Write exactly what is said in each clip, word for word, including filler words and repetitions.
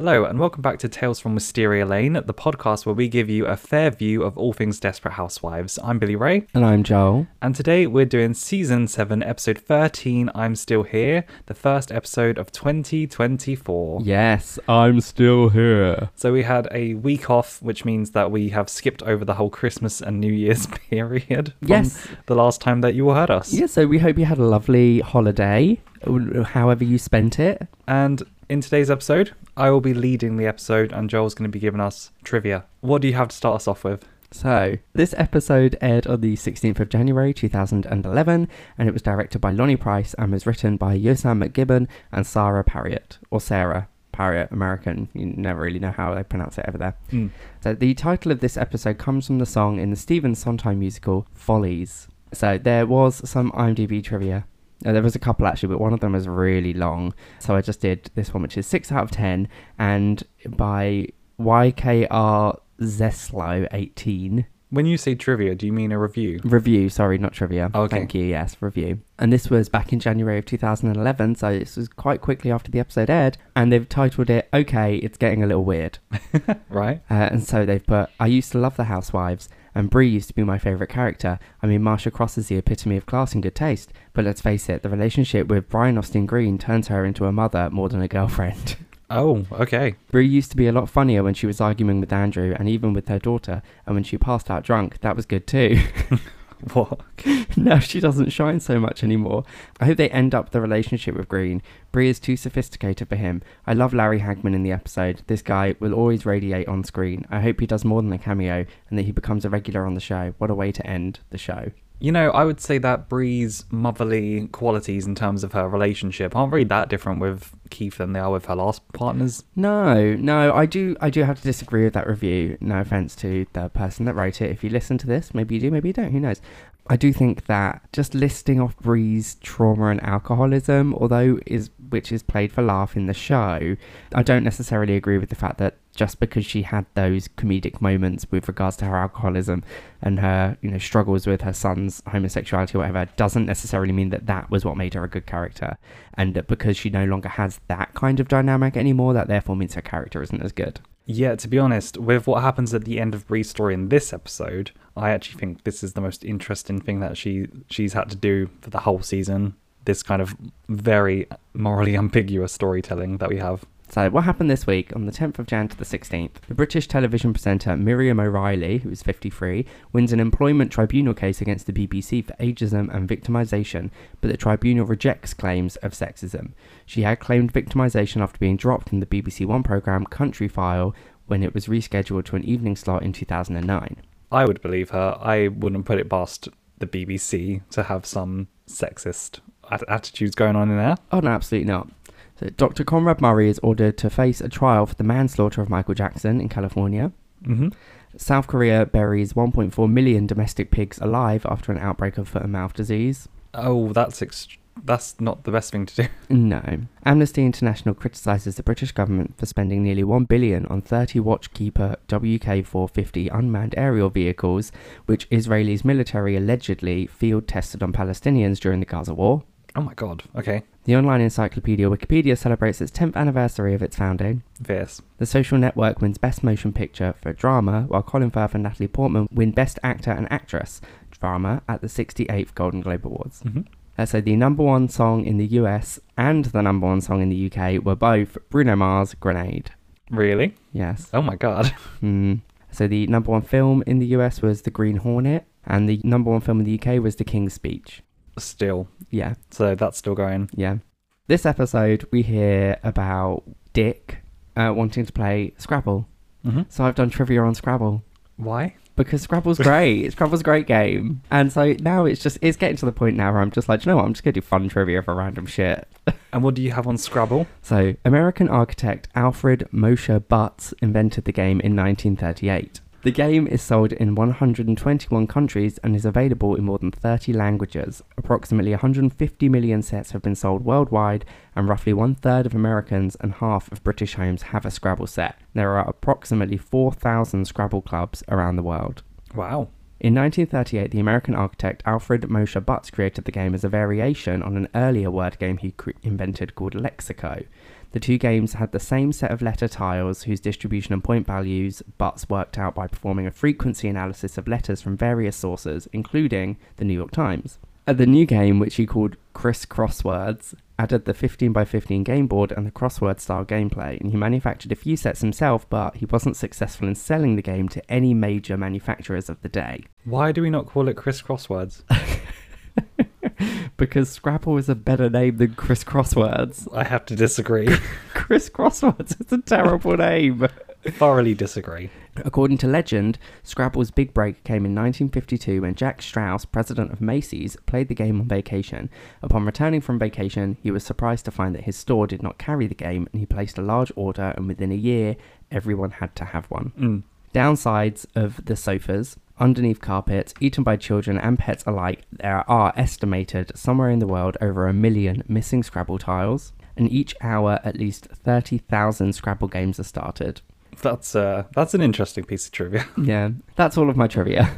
Hello and welcome back to Tales from Wisteria Lane, the podcast where we give you a fair view of all things Desperate Housewives. I'm Billy Ray. And I'm Joel. And today we're doing Season seven, Episode thirteen, I'm Still Here, the first episode of twenty twenty-four. Yes, I'm still here. So we had a week off, which means that we have skipped over the whole Christmas and New Year's period from yes. the last time that you all heard us. Yeah, so we hope you had a lovely holiday, however you spent it. And in today's episode, I will be leading the episode and Joel's going to be giving us trivia. What do you have to start us off with? So, this episode aired on the sixteenth of January two thousand eleven, and it was directed by Lonnie Price and was written by Yosan McGibbon and Sarah Parriott, or Sarah Parriott, American. You never really know how they pronounce it over there. Mm. So, the title of this episode comes from the song in the Stephen Sondheim musical, Follies. So, there was some IMDb trivia. Uh, there was a couple actually, but one of them was really long, so I just did this one, which is six out of ten, and by Y K R Zeslow eighteen. When you say trivia, do you mean a review? Review, sorry, not trivia. Okay. Thank you, yes, review. And this was back in January of two thousand eleven, so this was quite quickly after the episode aired, and they've titled it, Okay, It's Getting a Little Weird. Right. Uh, and so they've put, I used to love the Housewives, and Brie used to be my favourite character. I mean, Marcia Cross is the epitome of class and good taste, but let's face it, the relationship with Brian Austin Green turns her into a mother more than a girlfriend. Oh, okay. Brie used to be a lot funnier when she was arguing with Andrew and even with her daughter, and when she passed out drunk, that was good too. What? Now she doesn't shine so much anymore. I hope they end up the relationship with Green. Brie is too sophisticated for him. I love Larry Hagman in the episode. This guy will always radiate on screen. I hope he does more than a cameo and that he becomes a regular on the show. What a way to end the show. You know, I would say that Brie's motherly qualities in terms of her relationship aren't really that different with Keith than they are with her last partners. No, no, I do I do have to disagree with that review. No offence to the person that wrote it. If you listen to this, maybe you do, maybe you don't, who knows. I do think that just listing off Brie's trauma and alcoholism, although is which is played for laugh in the show, I don't necessarily agree with the fact that just because she had those comedic moments with regards to her alcoholism and her, you know, struggles with her son's homosexuality or whatever, doesn't necessarily mean that that was what made her a good character, and that because she no longer has that kind of dynamic anymore, that therefore means her character isn't as good. Yeah, to be honest, with what happens at the end of Brie's story in this episode, I actually think this is the most interesting thing that she she's had to do for the whole season, this kind of very morally ambiguous storytelling that we have. So what happened this week, on the tenth of Jan to the sixteenth, the British television presenter Miriam O'Reilly, who is fifty-three, wins an employment tribunal case against the B B C for ageism and victimisation, but the tribunal rejects claims of sexism. She had claimed victimisation after being dropped from the B B C One programme Countryfile when it was rescheduled to an evening slot in two thousand nine. I would believe her. I wouldn't put it past the B B C to have some sexist at- attitudes going on in there. Oh, no, absolutely not. Doctor Conrad Murray is ordered to face a trial for the manslaughter of Michael Jackson in California. Mm-hmm. South Korea buries one point four million domestic pigs alive after an outbreak of foot and mouth disease. Oh, that's ext- that's not the best thing to do. No. Amnesty International criticises the British government for spending nearly one billion dollars on thirty Watchkeeper W K four fifty unmanned aerial vehicles, which Israelis military allegedly field tested on Palestinians during the Gaza war. Oh my god, okay. The online encyclopedia Wikipedia celebrates its tenth anniversary of its founding. Yes. The Social Network wins Best Motion Picture for Drama, while Colin Firth and Natalie Portman win Best Actor and Actress Drama at the sixty-eighth Golden Globe Awards. Mm-hmm. Uh, so the number one song in the U S and the number one song in the U K were both Bruno Mars' Grenade. Really? Yes. Oh my god. Mm. So the number one film in the U S was The Green Hornet, and the number one film in the U K was The King's Speech. Still. Yeah. So that's still going. Yeah. This episode, we hear about Dick uh, wanting to play Scrabble. Mm-hmm. So I've done trivia on Scrabble. Why? Because Scrabble's great. Scrabble's a great game. And so now it's just, it's getting to the point now where I'm just like, you know what, I'm just going to do fun trivia for random shit. And what do you have on Scrabble? So, American architect Alfred Mosher Butts invented the game in nineteen thirty-eight. The game is sold in one hundred twenty-one countries and is available in more than thirty languages. Approximately one hundred fifty million sets have been sold worldwide, and roughly one-third of Americans and half of British homes have a Scrabble set. There are approximately four thousand Scrabble clubs around the world. Wow. In nineteen thirty-eight, the American architect Alfred Mosher Butts created the game as a variation on an earlier word game he cre- invented called Lexico. The two games had the same set of letter tiles whose distribution and point values Butts worked out by performing a frequency analysis of letters from various sources, including the New York Times. At the new game, which he called Criss Cross, added the fifteen by fifteen game board and the crossword-style gameplay, and he manufactured a few sets himself, but he wasn't successful in selling the game to any major manufacturers of the day. Why do we not call it Criss Cross? Because Scrabble is a better name than Criss Cross. I have to disagree. Criss Cross is a terrible name. Thoroughly disagree. According to legend, Scrabble's big break came in nineteen fifty-two when Jack Strauss, president of Macy's, played the game on vacation. Upon returning from vacation, he was surprised to find that his store did not carry the game, and he placed a large order, and within a year, everyone had to have one. Mm. Downsides of the sofas: underneath carpets, eaten by children and pets alike, there are estimated somewhere in the world over a million missing Scrabble tiles, and each hour at least thirty thousand Scrabble games are started. That's uh, that's an interesting piece of trivia. Yeah, that's all of my trivia.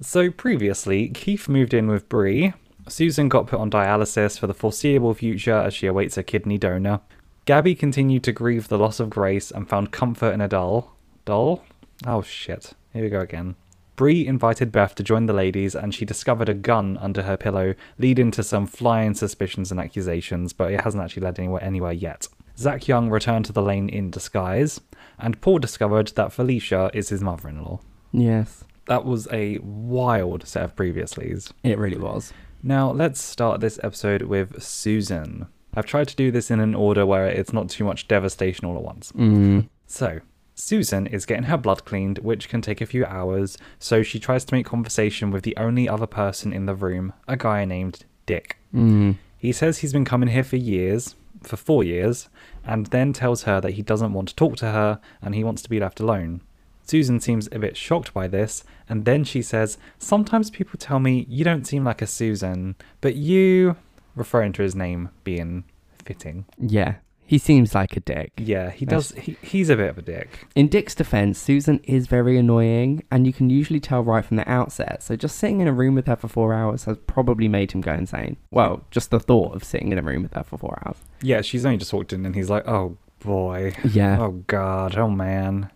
So previously, Keith moved in with Bree. Susan got put on dialysis for the foreseeable future as she awaits a kidney donor. Gabby continued to grieve the loss of Grace and found comfort in a doll. Doll? Oh shit, here we go again. Bree invited Beth to join the ladies, and she discovered a gun under her pillow, leading to some flying suspicions and accusations, but it hasn't actually led anywhere, anywhere yet. Zach Young returned to the lane in disguise, and Paul discovered that Felicia is his mother-in-law. Yes. That was a wild set of previouslys. It really was. Now, let's start this episode with Susan. I've tried to do this in an order where it's not too much devastation all at once. Mm. So, Susan is getting her blood cleaned, which can take a few hours, so she tries to make conversation with the only other person in the room, a guy named Dick. Mm. He says he's been coming here for years, for four years, and then tells her that he doesn't want to talk to her and he wants to be left alone. Susan seems a bit shocked by this, and then she says, "Sometimes people tell me you don't seem like a Susan, but you," referring to his name being fitting. Yeah, he seems like a dick. Yeah, he does. He, he's a bit of a dick. In Dick's defense, Susan is very annoying, and you can usually tell right from the outset, so just sitting in a room with her for four hours has probably made him go insane. Well, just the thought of sitting in a room with her for four hours. Yeah, she's only just walked in, and he's like, oh, boy. Yeah. Oh, God. Oh, man.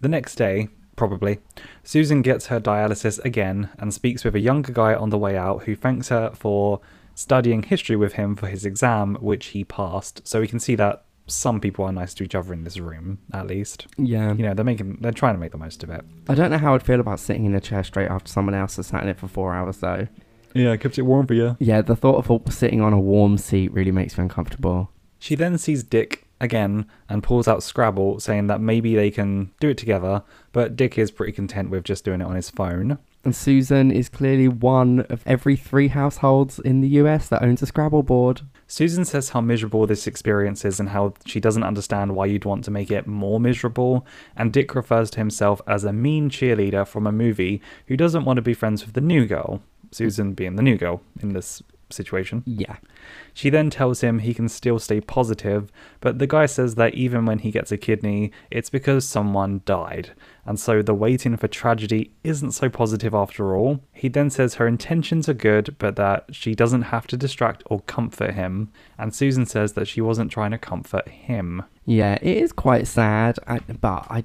The next day, probably, Susan gets her dialysis again and speaks with a younger guy on the way out who thanks her for studying history with him for his exam, which he passed. So we can see that some people are nice to each other in this room, at least. Yeah. You know, they're making, they're trying to make the most of it. I don't know how I'd feel about sitting in a chair straight after someone else has sat in it for four hours, though. Yeah, it kept it warm for you. Yeah, the thought of sitting on a warm seat really makes me uncomfortable. She then sees Dick again and pulls out Scrabble, saying that maybe they can do it together, but Dick is pretty content with just doing it on his phone. And Susan is clearly one of every three households in the U S that owns a Scrabble board. Susan says how miserable this experience is and how she doesn't understand why you'd want to make it more miserable, and Dick refers to himself as a mean cheerleader from a movie who doesn't want to be friends with the new girl, Susan being the new girl in this situation. Yeah. She then tells him he can still stay positive, but the guy says that even when he gets a kidney, it's because someone died, and so the waiting for tragedy isn't so positive after all. He then says her intentions are good, but that she doesn't have to distract or comfort him, and Susan says that she wasn't trying to comfort him. Yeah, it is quite sad, but I,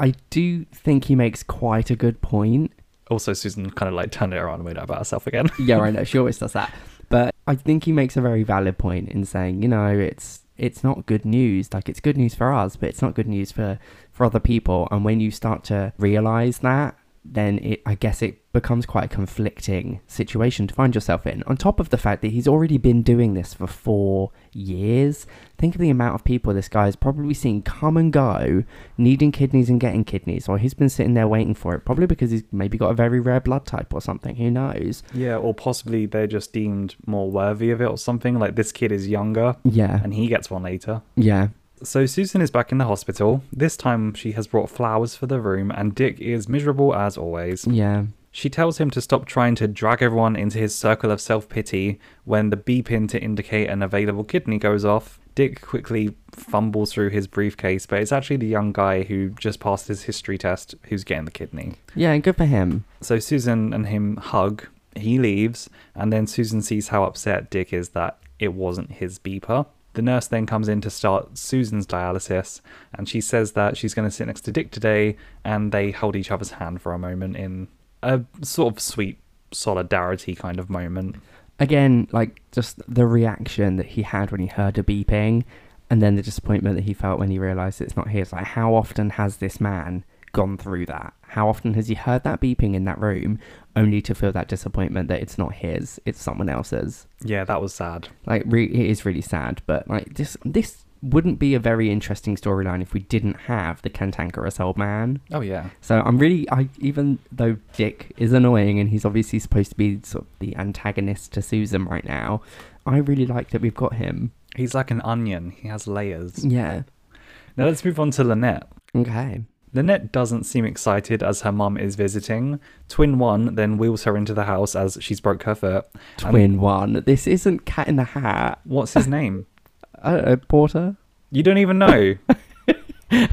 I do think he makes quite a good point. Also, Susan kind of like turned it around and made it about herself again. Yeah, I know. She always does that. But I think he makes a very valid point in saying, you know, it's it's not good news. Like, it's good news for us, but it's not good news for, for other people. And when you start to realise that, then it, I guess it becomes quite a conflicting situation to find yourself in. On top of the fact that he's already been doing this for four years. Think of the amount of people this guy has probably seen come and go, needing kidneys and getting kidneys, or he's been sitting there waiting for it, probably because he's maybe got a very rare blood type or something, who knows? Yeah, or possibly they're just deemed more worthy of it or something, like this kid is younger, yeah, and he gets one later. Yeah. So Susan is back in the hospital. This time she has brought flowers for the room, and Dick is miserable as always. Yeah. She tells him to stop trying to drag everyone into his circle of self-pity when the beeping to indicate an available kidney goes off. Dick quickly fumbles through his briefcase, but it's actually the young guy who just passed his history test who's getting the kidney. Yeah, good for him. So Susan and him hug, he leaves, and then Susan sees how upset Dick is that it wasn't his beeper. The nurse then comes in to start Susan's dialysis, and she says that she's going to sit next to Dick today, and they hold each other's hand for a moment in a sort of sweet solidarity kind of moment. Again, like, just the reaction that he had when he heard the beeping, and then the disappointment that he felt when he realised it's not his. Like, how often has this man gone through that? How often has he heard that beeping in that room only to feel that disappointment that it's not his, it's someone else's? Yeah, that was sad. Like, re- it is really sad, but, like, this this wouldn't be a very interesting storyline if we didn't have the cantankerous old man. Oh, yeah. So I'm really, I even though Dick is annoying and he's obviously supposed to be sort of the antagonist to Susan right now, I really like that we've got him. He's like an onion. He has layers. Yeah. Now let's move on to Lynette. Okay. Lynette doesn't seem excited as her mum is visiting. Twin One then wheels her into the house as she's broke her foot. Twin and... One? This isn't Cat in the Hat. What's his name? I don't know, Porter? You don't even know.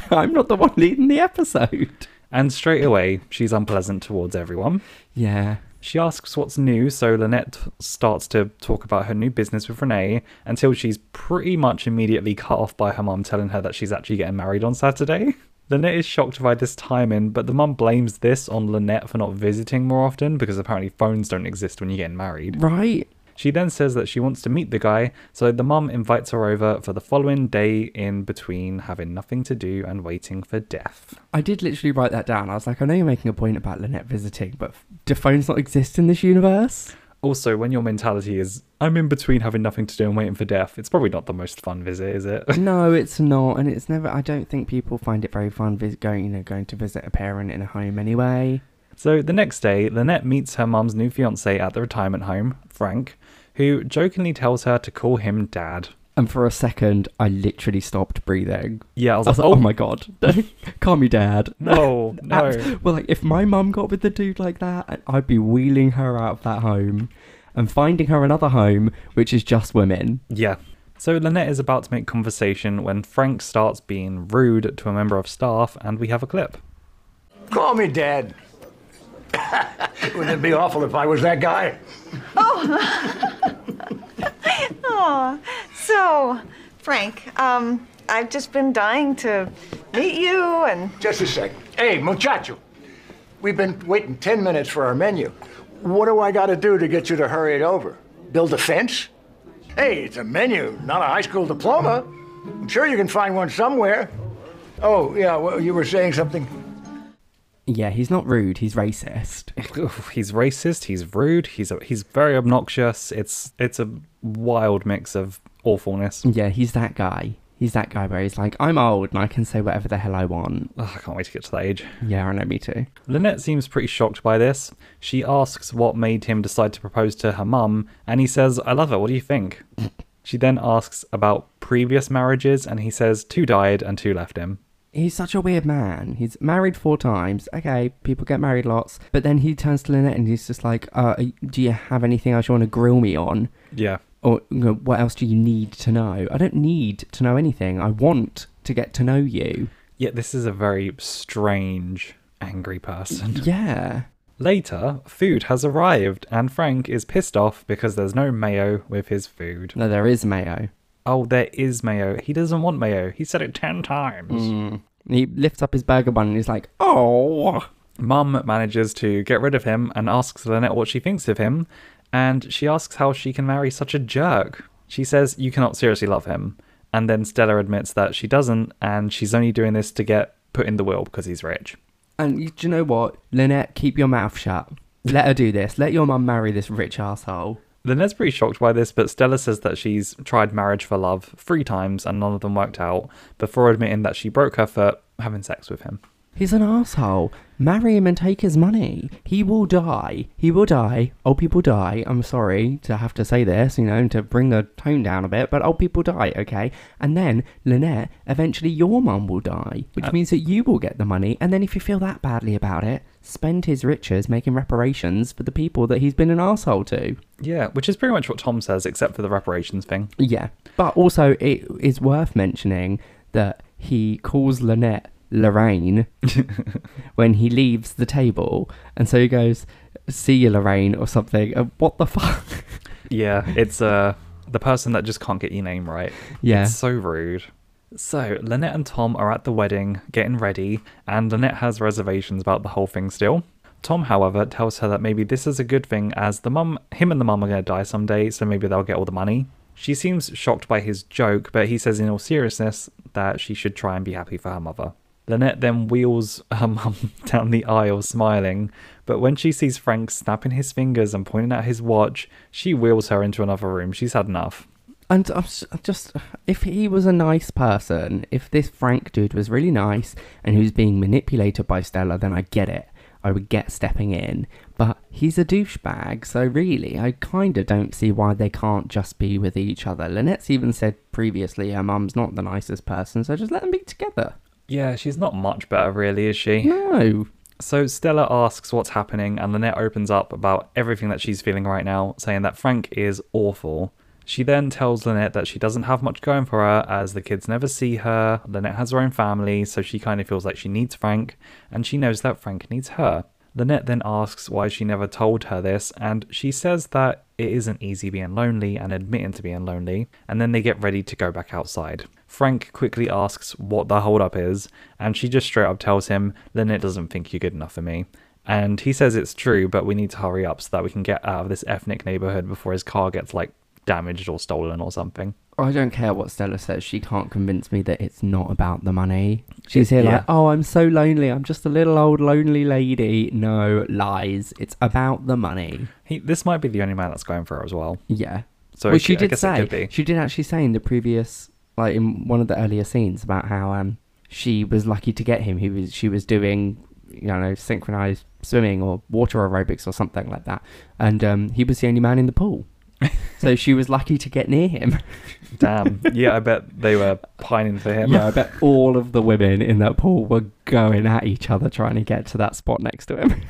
I'm not the one leading the episode. And straight away, she's unpleasant towards everyone. Yeah. She asks what's new, so Lynette starts to talk about her new business with Renee until she's pretty much immediately cut off by her mum telling her that she's actually getting married on Saturday. Lynette is shocked by this timing, but the mum blames this on Lynette for not visiting more often because apparently phones don't exist when you're getting married. Right. She then says that she wants to meet the guy, so the mum invites her over for the following day in between having nothing to do and waiting for death. I did literally write that down. I was like, I know you're making a point about Lynette visiting, but do phones not exist in this universe? Also, when your mentality is, I'm in between having nothing to do and waiting for death, it's probably not the most fun visit, is it? No, it's not. And it's never, I don't think people find it very fun vis- going, you know, going to visit a parent in a home anyway. So the next day, Lynette meets her mum's new fiancé at the retirement home, Frank, who jokingly tells her to call him Dad. And for a second, I literally stopped breathing. Yeah, I was, I was like, oh, oh my God, call me Dad. No, no. Well, like, if my mum got with the dude like that, I'd be wheeling her out of that home and finding her another home, which is just women. Yeah. So Lynette is about to make conversation when Frank starts being rude to a member of staff, and we have a clip. Call me Dad. Wouldn't it be awful if I was that guy? Oh. Oh. So, Frank, um, I've just been dying to meet you and... Just a sec. Hey, muchacho. We've been waiting ten minutes for our menu. What do I got to do to get you to hurry it over? Build a fence? Hey, it's a menu, not a high school diploma. I'm sure you can find one somewhere. Oh, yeah, well, you were saying something... Yeah, he's not rude, he's racist. He's racist, he's rude, he's a, he's very obnoxious. It's it's a wild mix of awfulness. Yeah, he's that guy. He's that guy where he's like, I'm old and I can say whatever the hell I want. Oh, I can't wait to get to that age. Yeah, I know, me too. Lynette seems pretty shocked by this. She asks what made him decide to propose to her mum, and he says, I love her, what do you think? She then asks about previous marriages, and he says two died and two left him. He's such a weird man. He's married four times. Okay, people get married lots. But then he turns to Lynette and he's just like, uh, do you have anything else you want to grill me on? Yeah. Or you know, what else do you need to know? I don't need to know anything. I want to get to know you. Yeah, this is a very strange, angry person. Yeah. Later, food has arrived and Frank is pissed off because there's no mayo with his food. No, there is mayo. Oh, there is mayo. He doesn't want mayo. He said it ten times. Mm. He lifts up his burger bun and he's like, oh. Mum manages to get rid of him and asks Lynette what she thinks of him. And she asks how she can marry such a jerk. She says, you cannot seriously love him. And then Stella admits that she doesn't. And she's only doing this to get put in the will because he's rich. And do you know what? Lynette, keep your mouth shut. Let her do this. Let your mum marry this rich asshole. Lynette's pretty shocked by this, but Stella says that she's tried marriage for love three times and none of them worked out before admitting that she broke her foot having sex with him. He's an asshole. Marry him and take his money. He will die. He will die. Old people die. I'm sorry to have to say this, you know, and to bring the tone down a bit, but old people die, okay? And then, Lynette, eventually your mum will die, which uh, means that you will get the money. And then if you feel that badly about it, spend his riches making reparations for the people that he's been an asshole to. Yeah, which is pretty much what Tom says, except for the reparations thing. Yeah, but also it is worth mentioning that he calls Lynette Lorraine when he leaves the table, and so he goes, "See you, Lorraine," or something. Uh, what the fuck? Yeah, it's uh the person that just can't get your name right. Yeah, it's so rude. So Lynette and Tom are at the wedding getting ready, and Lynette has reservations about the whole thing still. Tom, however, tells her that maybe this is a good thing, as the mum, him and the mum are going to die someday, so maybe they'll get all the money. She seems shocked by his joke, but he says in all seriousness that she should try and be happy for her mother. Lynette then wheels her mum down the aisle smiling, but when she sees Frank snapping his fingers and pointing at his watch, she wheels her into another room. She's had enough. And I'm just, if he was a nice person, if this Frank dude was really nice and he was being manipulated by Stella, then I get it. I would get stepping in. But he's a douchebag, so really, I kind of don't see why they can't just be with each other. Lynette's even said previously her mum's not the nicest person, so just let them be together. Yeah, she's not much better, really, is she? No. So Stella asks what's happening, and Lynette opens up about everything that she's feeling right now, saying that Frank is awful. She then tells Lynette that she doesn't have much going for her, as the kids never see her. Lynette has her own family, so she kind of feels like she needs Frank, and she knows that Frank needs her. Lynette then asks why she never told her this, and she says that it isn't easy being lonely and admitting to being lonely, and then they get ready to go back outside. Frank quickly asks what the holdup is, and she just straight up tells him, "Lynette doesn't think you're good enough for me." And he says it's true, but we need to hurry up so that we can get out of this ethnic neighborhood before his car gets, like, damaged or stolen or something. I don't care what Stella says, she can't convince me that it's not about the money. She's here, yeah, like, "Oh, I'm so lonely, I'm just a little old lonely lady." No, lies. It's about the money. He, this might be the only man that's going for her as well. Yeah. So well, she, she did say, she did actually say in the previous, like in one of the earlier scenes, about how um she was lucky to get him. He was, she was doing, you know, synchronized swimming or water aerobics or something like that, and um he was the only man in the pool. So she was lucky to get near him. Damn. Yeah, I bet they were pining for him. Yeah, I bet all of the women in that pool were going at each other trying to get to that spot next to him.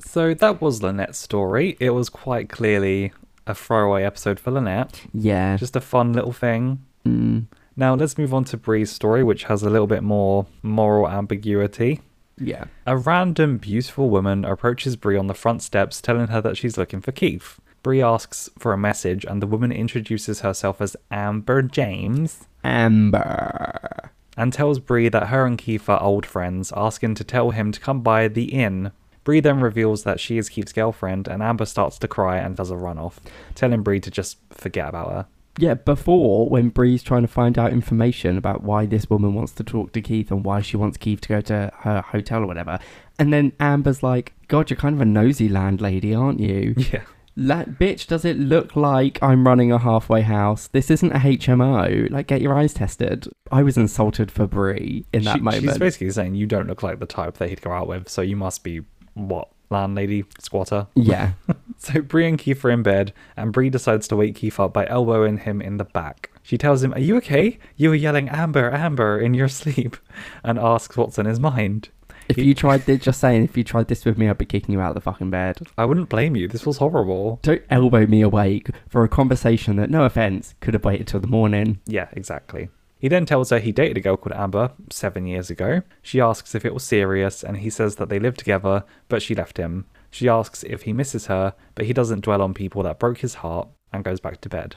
So that was Lynette's story. It was quite clearly a throwaway episode for Lynette. Yeah. Just a fun little thing. Mm. Now let's move on to Bree's story, which has a little bit more moral ambiguity. Yeah. A random beautiful woman approaches Bree on the front steps, telling her that she's looking for Keith. Bree asks for a message, and the woman introduces herself as Amber James. Amber. And tells Bree that her and Keith are old friends, asking to tell him to come by the inn. Bree then reveals that she is Keith's girlfriend, and Amber starts to cry and does a runoff, telling Bree to just forget about her. Yeah, before, when Bree's trying to find out information about why this woman wants to talk to Keith and why she wants Keith to go to her hotel or whatever, and then Amber's like, "God, you're kind of a nosy landlady, aren't you?" Yeah. That bitch, does it look like I'm running a halfway house? This isn't a H M O. Like, get your eyes tested. I was insulted for Bree in that she, moment. She's basically saying, you don't look like the type that he'd go out with, so you must be, what, landlady, squatter? Yeah. So Bree and Keith are in bed, and Bree decides to wake Keith up by elbowing him in the back. She tells him, "Are you okay? You were yelling Amber, Amber in your sleep," and asks what's in his mind. If you tried this, just saying, if you tried this with me, I'd be kicking you out of the fucking bed. I wouldn't blame you. This was horrible. Don't elbow me awake for a conversation that, no offense, could have waited till the morning. Yeah, exactly. He then tells her he dated a girl called Amber seven years ago. She asks if it was serious, and he says that they lived together, but she left him. She asks if he misses her, but he doesn't dwell on people that broke his heart, and goes back to bed.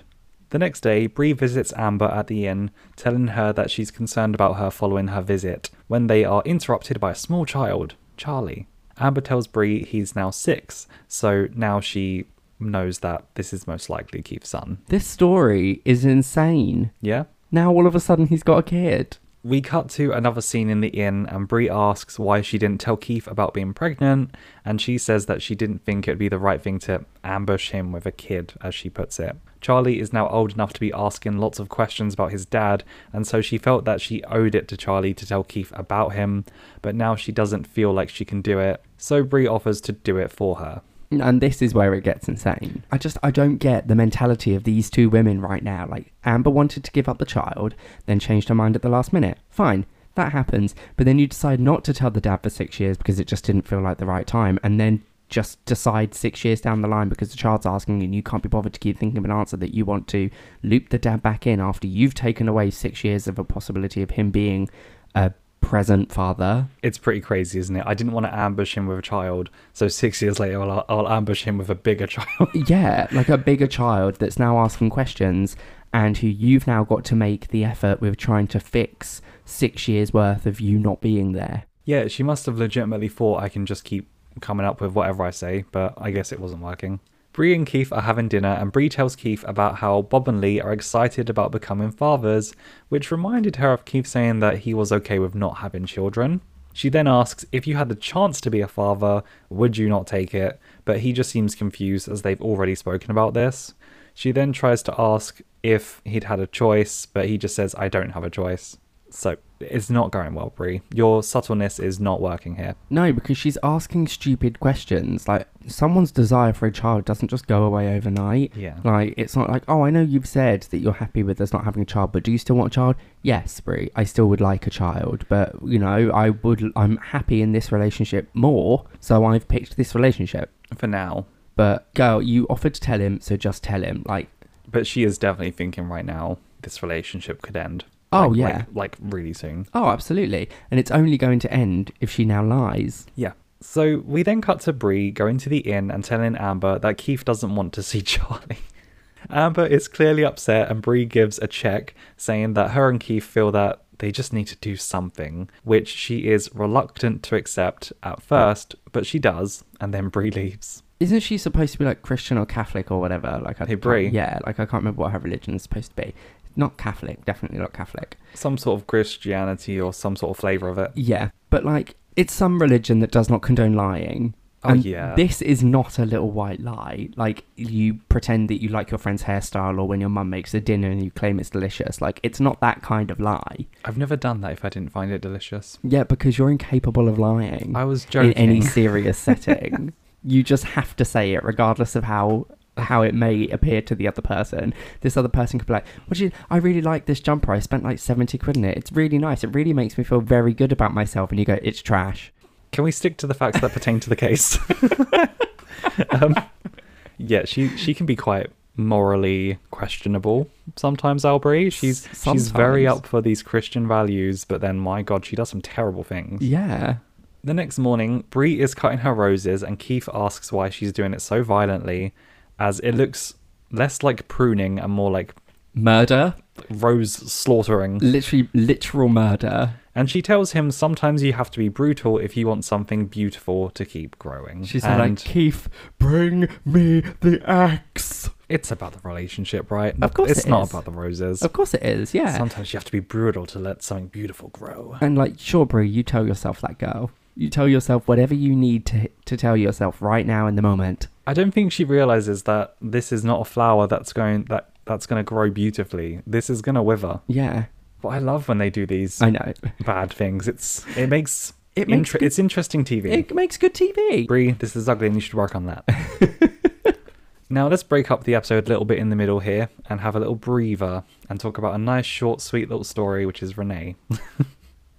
The next day, Bree visits Amber at the inn, telling her that she's concerned about her following her visit, when they are interrupted by a small child, Charlie. Amber tells Bree he's now six, so now she knows that this is most likely Keith's son. This story is insane. Yeah. Now all of a sudden he's got a kid. We cut to another scene in the inn, and Bree asks why she didn't tell Keith about being pregnant, and she says that she didn't think it'd be the right thing to ambush him with a kid, as she puts it. Charlie is now old enough to be asking lots of questions about his dad, and so she felt that she owed it to Charlie to tell Keith about him, but now she doesn't feel like she can do it, so Bree offers to do it for her. And this is where it gets insane. I just, I don't get the mentality of these two women right now. Like, Amber wanted to give up the child, then changed her mind at the last minute. Fine, That happens. But then you decide not to tell the dad for six years because it just didn't feel like the right time. And then just decide six years down the line because the child's asking and you can't be bothered to keep thinking of an answer that you want to loop the dad back in after you've taken away six years of a possibility of him being a present father. It's pretty crazy, isn't it? I didn't want to ambush him with a child, so six years later I'll, I'll ambush him with a bigger child. Yeah, like a bigger child that's now asking questions and who you've now got to make the effort with trying to fix six years worth of you not being there. Yeah, she must have legitimately thought I can just keep coming up with whatever I say, but I guess it wasn't working. Bree and Keith are having dinner and Bree tells Keith about how Bob and Lee are excited about becoming fathers, which reminded her of Keith saying that he was okay with not having children. She then asks, if you had the chance to be a father, would you not take it? But he just seems confused as they've already spoken about this. She then tries to ask if he'd had a choice, but he just says, I don't have a choice. So it's not going well, Bree. Your subtleness is not working here. No, because she's asking stupid questions. Like, someone's desire for a child doesn't just go away overnight. Yeah. Like, it's not like, oh, I know you've said that you're happy with us not having a child, but do you still want a child? Yes, Bree, I still would like a child. But, you know, I would, I'm happy in this relationship more, so I've picked this relationship. For now. But, girl, you offered to tell him, so just tell him. Like, but she is definitely thinking right now, this relationship could end. Oh, like, yeah. Like, like, really soon. Oh, absolutely. And it's only going to end if she now lies. Yeah. So we then cut to Bree going to the inn and telling Amber that Keith doesn't want to see Charlie. Amber is clearly upset and Bree gives a check saying that her and Keith feel that they just need to do something, which she is reluctant to accept at first, but she does, and then Bree leaves. Isn't she supposed to be, like, Christian or Catholic or whatever? Like, I hey, Bree. Yeah, like, I can't remember what her religion is supposed to be. Not Catholic, definitely not Catholic. Some sort of Christianity or some sort of flavour of it. Yeah, but, like, it's some religion that does not condone lying. Oh, and yeah. This is not a little white lie. Like, you pretend that you like your friend's hairstyle or when your mum makes a dinner and you claim it's delicious. Like, it's not that kind of lie. I've never done that if I didn't find it delicious. Yeah, because you're incapable of lying. I was joking. In any serious setting. You just have to say it, regardless of how how it may appear to the other person. This other person could be like, what do you, I really like this jumper. I spent like seventy quid in it. It's really nice. It really makes me feel very good about myself. And you go, it's trash. Can we stick to the facts that pertain to the case? um, yeah, she she can be quite morally questionable sometimes, Albury. She's, sometimes. She's very up for these Christian values, but then, my God, she does some terrible things. Yeah. The next morning, Bree is cutting her roses and Keith asks why she's doing it so violently, as it looks less like pruning and more like murder, rose slaughtering. Literally, literal murder. And she tells him sometimes you have to be brutal if you want something beautiful to keep growing. She's and like, Keith, bring me the axe. It's about the relationship, right? Of course it's it is. It's not about the roses. Of course it is, yeah. Sometimes you have to be brutal to let something beautiful grow. And like, sure, Bree, you tell yourself that, girl. You tell yourself whatever you need to to tell yourself right now in the moment. I don't think she realizes that this is not a flower that's going that that's going to grow beautifully. This is going to wither. Yeah. But I love when they do these. I know. Bad things. It's it makes it makes inter- good, it's interesting T V. It makes good T V. Bree, this is ugly, and you should work on that. Now let's break up the episode a little bit in the middle here and have a little breather and talk about a nice, short, sweet little story, which is Renee.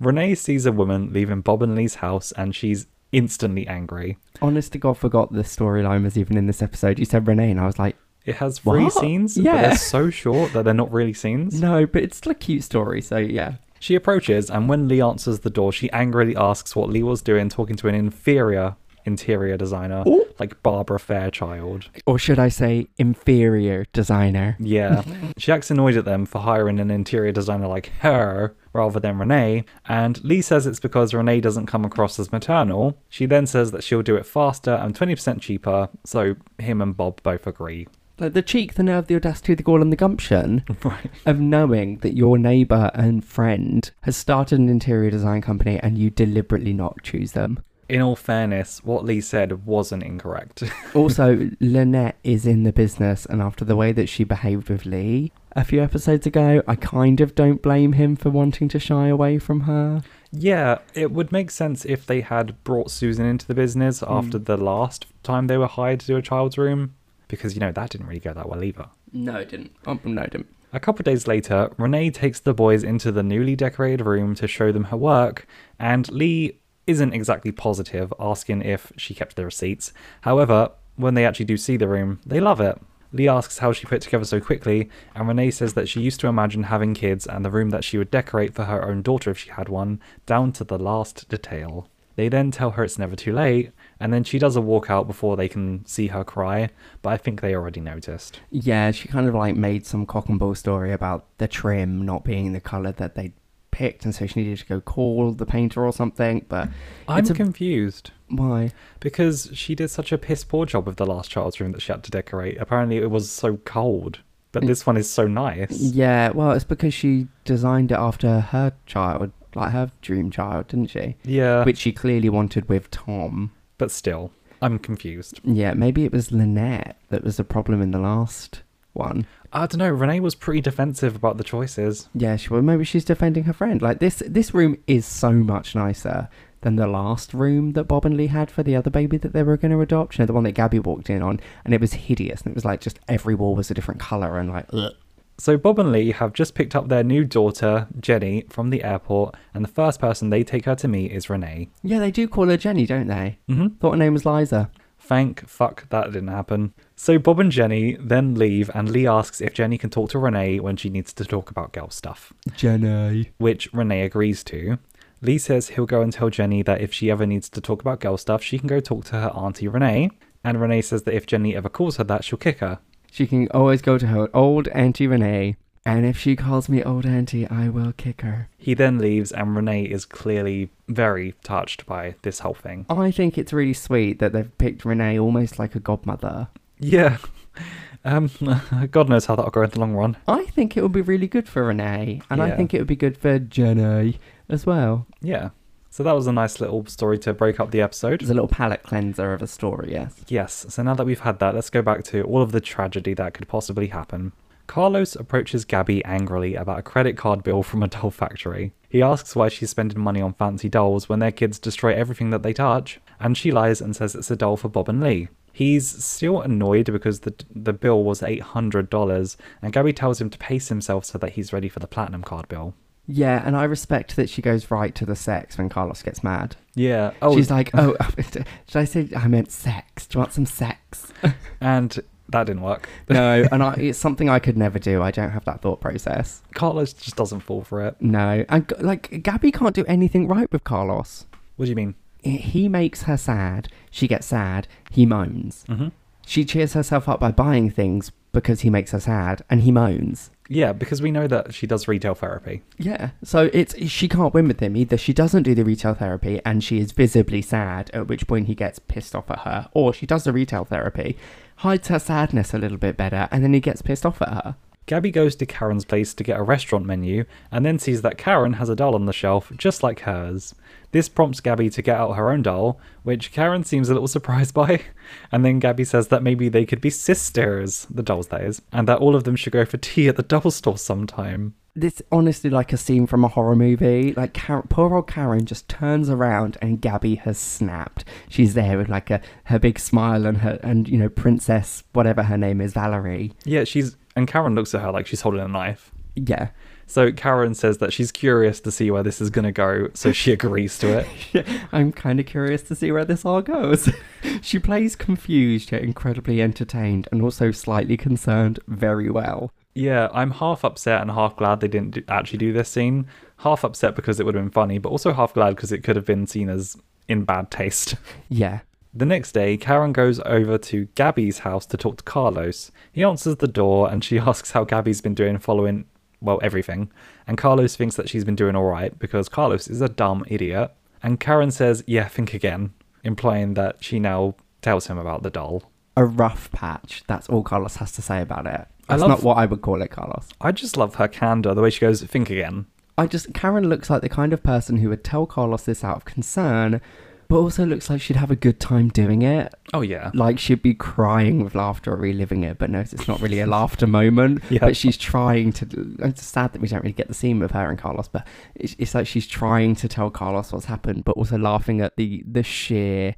Renee sees a woman leaving Bob and Lee's house and she's instantly angry. Honest to God, forgot the storyline was even in this episode. You said Renee and I was like... It has three what? scenes, yeah. But they're so short that they're not really scenes. No, but it's still a cute story, so yeah. She approaches and when Lee answers the door, she angrily asks what Lee was doing talking to an inferior interior designer. Ooh. Like Barbara Fairchild. Or should I say inferior designer. Yeah. She acts annoyed at them for hiring an interior designer like her rather than Renee, and Lee says it's because Renee doesn't come across as maternal. She then says that she'll do it faster and twenty percent cheaper, so him and Bob both agree. Like the cheek, the nerve, the audacity, the gall and the gumption right. Of knowing that your neighbour and friend has started an interior design company and you deliberately not choose them. In all fairness, what Lee said wasn't incorrect. Also, Lynette is in the business, and after the way that she behaved with Lee a few episodes ago, I kind of don't blame him for wanting to shy away from her. Yeah, it would make sense if they had brought Susan into the business mm. after the last time they were hired to do a child's room, because, you know, that didn't really go that well either. No, it didn't. Oh, no, it didn't. A couple days later, Renee takes the boys into the newly decorated room to show them her work, and Lee isn't exactly positive, asking if she kept the receipts. However, when they actually do see the room, they love it. Lee asks how she put it together so quickly, and Renee says that she used to imagine having kids and the room that she would decorate for her own daughter if she had one, down to the last detail. They then tell her it's never too late, and then she does a walkout before they can see her cry, but I think they already noticed. Yeah, she kind of like made some cock and bull story about the trim not being the colour that they'd picked, and so she needed to go call the painter or something, but... I'm a... confused. Why? Because she did such a piss poor job with the last child's room that she had to decorate. Apparently it was so cold, but this one is so nice. Yeah, well, it's because she designed it after her child, like her dream child, didn't she? Yeah. Which she clearly wanted with Tom. But still, I'm confused. Yeah, maybe it was Lynette that was the problem in the last one. I don't know, Renee was pretty defensive about the choices. Yeah, she, well, maybe she's defending her friend. Like, this this room is so much nicer than the last room that Bob and Lee had for the other baby that they were going to adopt. You know, the one that Gabby walked in on, and it was hideous, and it was like just every wall was a different colour, and like, ugh. So Bob and Lee have just picked up their new daughter, Jenny, from the airport, and the first person they take her to meet is Renee. Yeah, they do call her Jenny, don't they? Mm-hmm. Thought her name was Liza. Thank fuck that didn't happen. So Bob and Jenny then leave, and Lee asks if Jenny can talk to Renee when she needs to talk about girl stuff. Jenny. Which Renee agrees to. Lee says he'll go and tell Jenny that if she ever needs to talk about girl stuff, she can go talk to her auntie Renee, and Renee says that if Jenny ever calls her that, she'll kick her. She can always go to her old auntie Renee, and if she calls me old auntie, I will kick her. He then leaves, and Renee is clearly very touched by this whole thing. I think it's really sweet that they've picked Renee almost like a godmother. Yeah. Um, God knows how that'll go in the long run. I think it would be really good for Renee, and yeah. I think it would be good for Jenny as well. Yeah. So that was a nice little story to break up the episode. It's a little palate cleanser of a story, yes. Yes, so now that we've had that, let's go back to all of the tragedy that could possibly happen. Carlos approaches Gabby angrily about a credit card bill from a doll factory. He asks why she's spending money on fancy dolls when their kids destroy everything that they touch, and she lies and says it's a doll for Bob and Lee. He's still annoyed because the the bill was eight hundred dollars, and Gabby tells him to pace himself so that he's ready for the platinum card bill. Yeah, and I respect that she goes right to the sex when Carlos gets mad. Yeah. Oh. She's like, oh, should I say, I meant sex. Do you want some sex? And that didn't work. No, and I, it's something I could never do. I don't have that thought process. Carlos just doesn't fall for it. No, and like, Gabby can't do anything right with Carlos. What do you mean? He makes her sad. She gets sad. He moans. Mm-hmm. She cheers herself up by buying things because he makes her sad, and he moans. Yeah, because we know that she does retail therapy. Yeah, so it's she can't win with him. Either she doesn't do the retail therapy and she is visibly sad, at which point he gets pissed off at her, or she does the retail therapy, hides her sadness a little bit better, and then he gets pissed off at her. Gabby goes to Karen's place to get a restaurant menu, and then sees that Karen has a doll on the shelf just like hers. This prompts Gabby to get out her own doll, which Karen seems a little surprised by, and then Gabby says that maybe they could be sisters, the dolls that is, and that all of them should go for tea at the doll store sometime. This honestly like a scene from a horror movie. Like, Karen, poor old Karen just turns around and Gabby has snapped. She's there with like a her big smile and her and you know princess whatever her name is, Valerie. Yeah, she's and Karen looks at her like she's holding a knife. Yeah. So Karen says that she's curious to see where this is going to go, so she agrees to it. Yeah, I'm kind of curious to see where this all goes. She plays confused yet incredibly entertained and also slightly concerned very well. Yeah, I'm half upset and half glad they didn't do, actually do this scene. Half upset because it would have been funny, but also half glad because it could have been seen as in bad taste. Yeah. The next day, Karen goes over to Gabby's house to talk to Carlos. He answers the door and she asks how Gabby's been doing following... well, everything, and Carlos thinks that she's been doing all right because Carlos is a dumb idiot, and Karen says, yeah, think again, implying that she now tells him about the doll. A rough patch, that's all Carlos has to say about it. That's love... not what I would call it, Carlos. I just love her candor, the way she goes, think again. I just, Karen looks like the kind of person who would tell Carlos this out of concern, but also looks like she'd have a good time doing it. Oh, yeah. Like, she'd be crying with laughter or reliving it, but no, it's not really a laughter moment. Yeah. But she's trying to... It's sad that we don't really get the scene with her and Carlos, but it's, it's like she's trying to tell Carlos what's happened, but also laughing at the, the sheer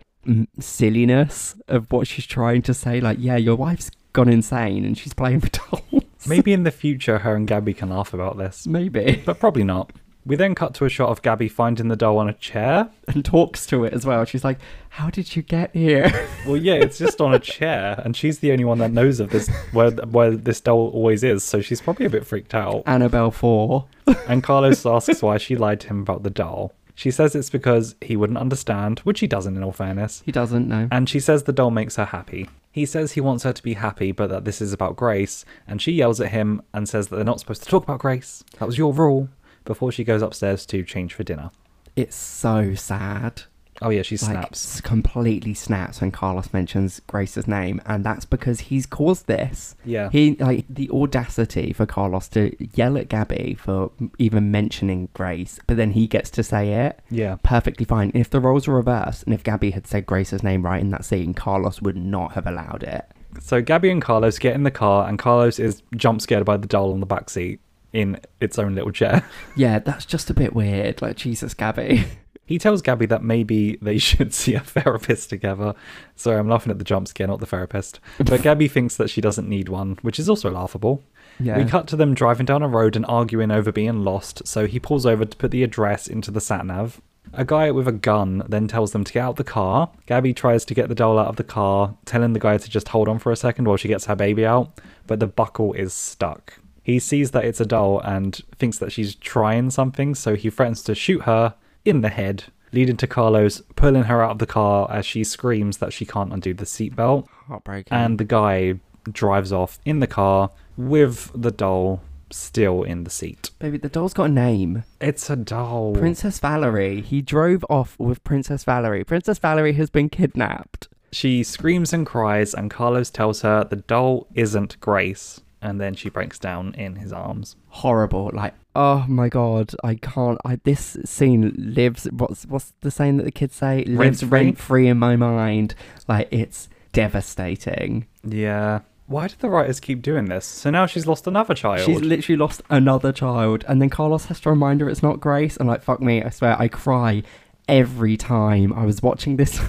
silliness of what she's trying to say. Like, yeah, your wife's gone insane and she's playing with dolls. Maybe in the future her and Gabby can laugh about this. Maybe. But probably not. We then cut to a shot of Gabby finding the doll on a chair. And talks to it as well. She's like, how did you get here? Well, yeah, it's just on a chair. And she's the only one that knows of this, where, where this doll always is. So she's probably a bit freaked out. Annabelle four. And Carlos asks why she lied to him about the doll. She says it's because he wouldn't understand, which he doesn't in all fairness. He doesn't, no. And she says the doll makes her happy. He says he wants her to be happy, but that this is about Grace. And she yells at him and says that they're not supposed to talk about Grace. That was your rule. Before she goes upstairs to change for dinner. It's so sad. Oh yeah, she snaps. Like, completely snaps when Carlos mentions Grace's name, and that's because he's caused this. Yeah. He, like, the audacity for Carlos to yell at Gabby for even mentioning Grace, but then he gets to say it. Yeah. Perfectly fine. And if the roles were reversed, and if Gabby had said Grace's name right in that scene, Carlos would not have allowed it. So Gabby and Carlos get in the car, and Carlos is jump scared by the doll on the back seat. In its own little chair. Yeah, that's just a bit weird. Like, Jesus, Gabby. He tells Gabby that maybe they should see a therapist together. Sorry, I'm laughing at the jump scare, not the therapist. But Gabby thinks that she doesn't need one, which is also laughable. Yeah. We cut to them driving down a road and arguing over being lost, so he pulls over to put the address into the sat-nav. A guy with a gun then tells them to get out the car. Gabby tries to get the doll out of the car, telling the guy to just hold on for a second while she gets her baby out, but the buckle is stuck. He sees that it's a doll and thinks that she's trying something, so he threatens to shoot her in the head, leading to Carlos pulling her out of the car as she screams that she can't undo the seatbelt. Heartbreaking. And the guy drives off in the car with the doll still in the seat. Baby, the doll's got a name. It's a doll. Princess Valerie. He drove off with Princess Valerie. Princess Valerie has been kidnapped. She screams and cries, and Carlos tells her the doll isn't Grace. And then she breaks down in his arms. Horrible. Like, oh my God, I can't. I, this scene lives, what's what's the saying that the kids say? Lives rent-free in my mind. Like, it's devastating. Yeah. Why do the writers keep doing this? So now she's lost another child. She's literally lost another child. And then Carlos has to remind her it's not Grace. And like, fuck me, I swear, I cry every time. I was watching this...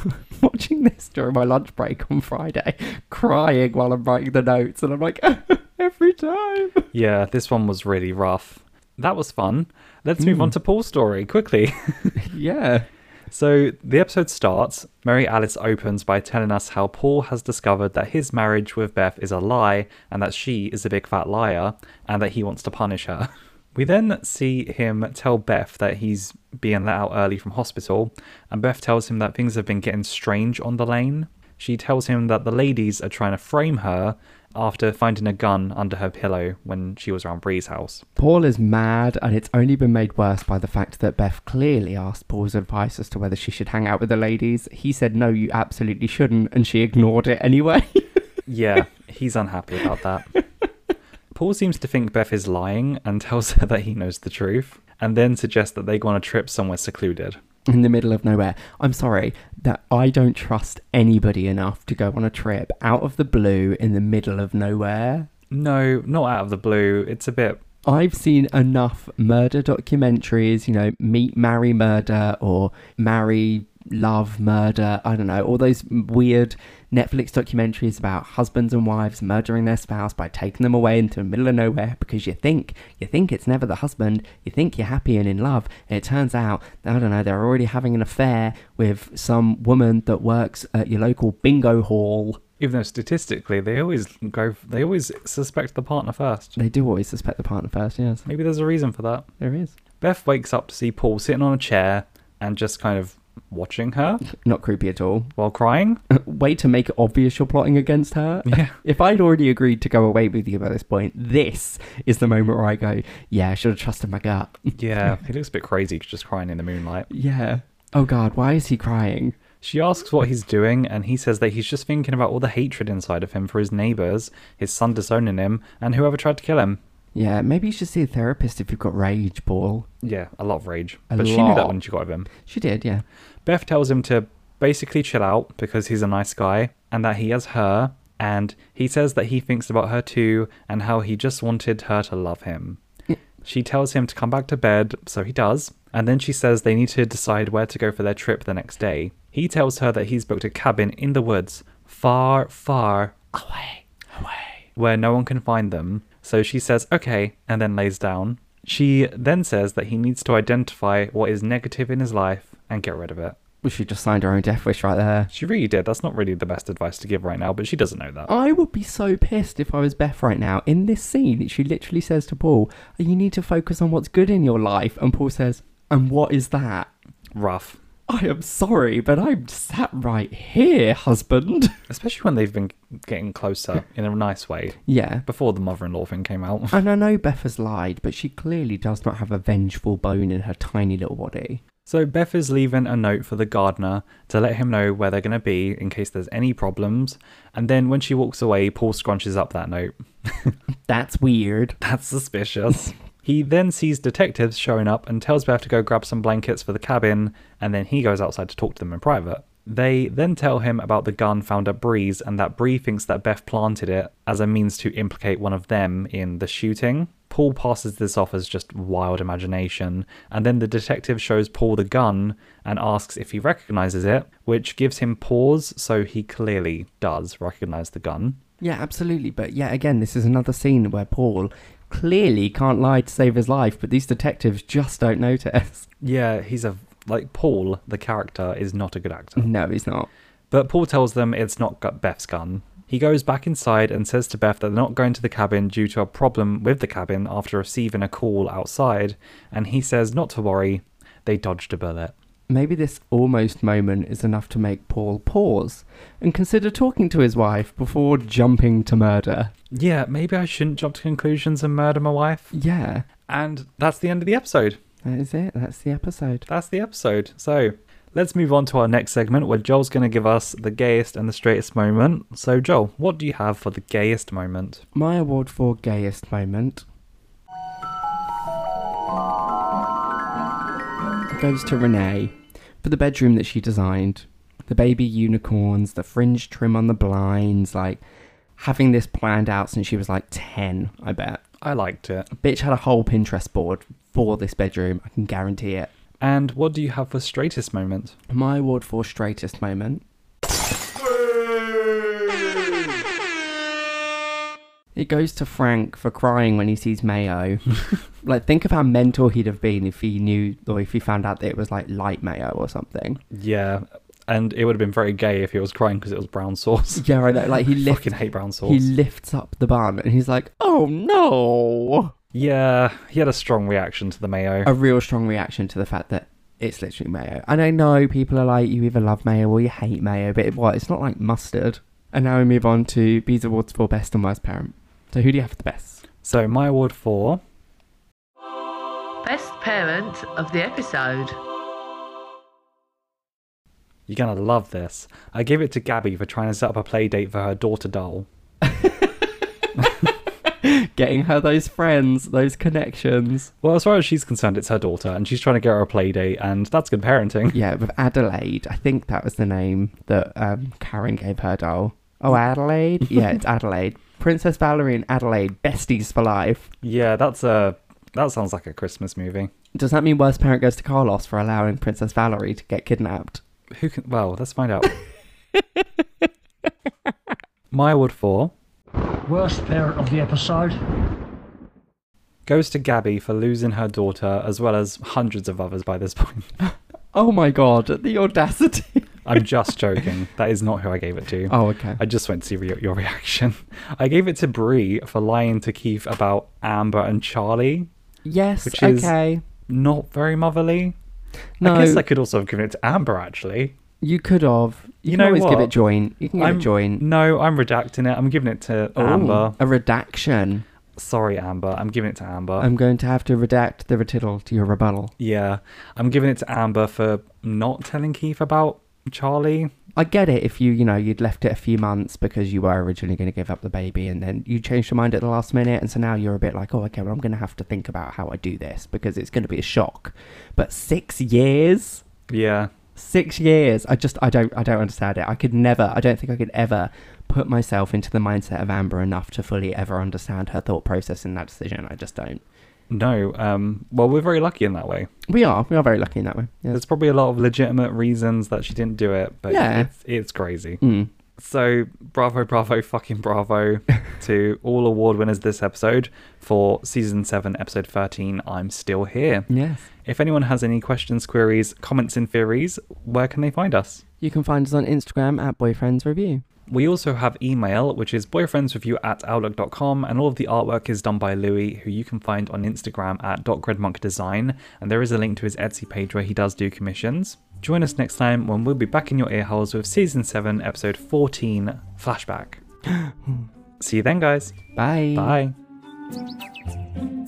watching this during my lunch break on Friday, crying while I'm writing the notes, and I'm like, every time. Yeah, this one was really rough. That was fun. Let's mm. move on to Paul's story quickly. Yeah. So the episode starts. Mary Alice opens by telling us how Paul has discovered that his marriage with Beth is a lie, and that she is a big fat liar, and that he wants to punish her. We then see him tell Beth that he's being let out early from hospital, and Beth tells him that things have been getting strange on the lane. She tells him that the ladies are trying to frame her after finding a gun under her pillow when she was around Bree's house. Paul is mad, and it's only been made worse by the fact that Beth clearly asked Paul's advice as to whether she should hang out with the ladies. He said, no, you absolutely shouldn't, and she ignored it anyway. Yeah, he's unhappy about that. Paul seems to think Beth is lying and tells her that he knows the truth, and then suggests that they go on a trip somewhere secluded. In the middle of nowhere. I'm sorry that I don't trust anybody enough to go on a trip out of the blue in the middle of nowhere. No, not out of the blue. It's a bit... I've seen enough murder documentaries, you know, Meet, Marry, Murder, or Marry... Love, Murder, I don't know, all those weird Netflix documentaries about husbands and wives murdering their spouse by taking them away into the middle of nowhere because you think, you think it's never the husband, you think you're happy and in love, and it turns out, I don't know, they're already having an affair with some woman that works at your local bingo hall. Even though statistically, they always go, they always suspect the partner first. They do always suspect the partner first, yes. Maybe there's a reason for that. There is. Beth wakes up to see Paul sitting on a chair and just kind of watching her. Not creepy at all. While crying. Way to make it obvious you're plotting against her. Yeah. If I'd already agreed to go away with you by this point, this is the moment where I go, yeah, I should have trusted my gut. Yeah, he looks a bit crazy just crying in the moonlight. Yeah. Oh God, why is he crying? She asks what he's doing, and he says that he's just thinking about all the hatred inside of him for his neighbours, his son disowning him, and whoever tried to kill him. Yeah, maybe you should see a therapist if you've got rage, Paul. Yeah, a lot of rage. A but lot. She knew that when she got with him. She did, yeah. Beth tells him to basically chill out because he's a nice guy and that he has her. And he says that he thinks about her too and how he just wanted her to love him. Yeah. She tells him to come back to bed, so he does. And then she says they need to decide where to go for their trip the next day. He tells her that he's booked a cabin in the woods, far, far away, away, where no one can find them. So she says, okay, and then lays down. She then says that he needs to identify what is negative in his life and get rid of it. She just signed her own death wish right there. She really did. That's not really the best advice to give right now, but she doesn't know that. I would be so pissed if I was Beth right now. In this scene, she literally says to Paul, you need to focus on what's good in your life. And Paul says, and what is that? Rough. I am sorry, but I'm sat right here, husband. Especially when they've been getting closer in a nice way. Yeah. Before the mother-in-law thing came out. And I know Beth has lied, but she clearly does not have a vengeful bone in her tiny little body. So Beth is leaving a note for the gardener to let him know where they're going to be in case there's any problems. And then when she walks away, Paul scrunches up that note. That's weird. That's suspicious. He then sees detectives showing up and tells Beth to go grab some blankets for the cabin. And then he goes outside to talk to them in private. They then tell him about the gun found at Bree's and that Bree thinks that Beth planted it as a means to implicate one of them in the shooting. Paul passes this off as just wild imagination, and then the detective shows Paul the gun and asks if he recognises it, which gives him pause, so he clearly does recognise the gun. Yeah, absolutely, but yeah, again, this is another scene where Paul clearly can't lie to save his life, but these detectives just don't notice. Yeah, he's a... like, Paul, the character, is not a good actor. No, he's not. But Paul tells them it's not Beth's gun. He goes back inside and says to Beth that they're not going to the cabin due to a problem with the cabin after receiving a call outside, and he says not to worry, they dodged a bullet. Maybe this almost moment is enough to make Paul pause and consider talking to his wife before jumping to murder. Yeah, maybe I shouldn't jump to conclusions and murder my wife. Yeah. And that's the end of the episode. That is it. That's the episode. That's the episode. So... let's move on to our next segment where Joel's going to give us the gayest and the straightest moment. So, Joel, what do you have for the gayest moment? My award for gayest moment goes to Renee for the bedroom that she designed. The baby unicorns, the fringe trim on the blinds, like having this planned out since she was like ten, I bet. I liked it. Bitch had a whole Pinterest board for this bedroom, I can guarantee it. And what do you have for straightest moment? My award for straightest moment. It goes to Frank for crying when he sees Mayo. Like, think of how mental he'd have been if he knew, or if he found out that it was like light Mayo or something. Yeah. And it would have been very gay if he was crying because it was brown sauce. Yeah, right. Like, he lifts, I fucking hate brown sauce. He lifts up the bun and he's like, oh no. Yeah, he had a strong reaction to the mayo. A real strong reaction to the fact that it's literally mayo. And I know people are like, you either love mayo or you hate mayo, but it, what? It's not like mustard. And now we move on to B's awards for best and worst parent. So who do you have for the best? So my award for... best parent of the episode. You're going to love this. I give it to Gabby for trying to set up a play date for her daughter doll. Getting her those friends, those connections. Well, as far as she's concerned, it's her daughter, and she's trying to get her a play date, and that's good parenting. Yeah, with Adelaide. I think that was the name that um, Karen gave her doll. Oh, Adelaide? Yeah, it's Adelaide. Princess Valerie and Adelaide, besties for life. Yeah, that's a... that sounds like a Christmas movie. Does that mean worst parent goes to Carlos for allowing Princess Valerie to get kidnapped? Who can... well, let's find out. My award for... worst parent of the episode goes to Gabby for losing her daughter, as well as hundreds of others by this point. Oh my god, the audacity. I'm just joking. That is not who I gave it to. Oh, okay. I just went to see re- your reaction. I gave it to Bree for lying to Keith about Amber and Charlie. Yes, which is okay. Not very motherly. No. I guess I could also have given it to Amber, actually. You could have. You, you can know always what? Give it join. You can give I'm, it join. No, I'm redacting it. I'm giving it to Ooh, Amber. A redaction. Sorry, Amber. I'm giving it to Amber. I'm going to have to redact the retiddle to your rebuttal. Yeah. I'm giving it to Amber for not telling Keith about Charlie. I get it if you, you know, you'd left it a few months because you were originally going to give up the baby and then you changed your mind at the last minute. And so now you're a bit like, oh, okay, well, I'm going to have to think about how I do this because it's going to be a shock. But six years? Yeah. Six years. I just, I don't, I don't understand it. I could never, I don't think I could ever put myself into the mindset of Amber enough to fully ever understand her thought process in that decision. I just don't. No. Um, well, we're very lucky in that way. We are. We are very lucky in that way. Yes. There's probably a lot of legitimate reasons that she didn't do it, but yeah. it's, it's crazy. Mm. So bravo, bravo, fucking bravo to all award winners this episode for season seven, episode thirteen, I'm Still Here. Yes. If anyone has any questions, queries, comments and theories, where can they find us? You can find us on Instagram at boyfriendsreview. We also have email, which is boyfriendsreview at outlook dot com, and all of the artwork is done by Louis, who you can find on Instagram at redmonkdesign, and there is a link to his Etsy page where he does do commissions. Join us next time when we'll be back in your earholes with season seven, episode fourteen, Flashback. See you then, guys. Bye. Bye.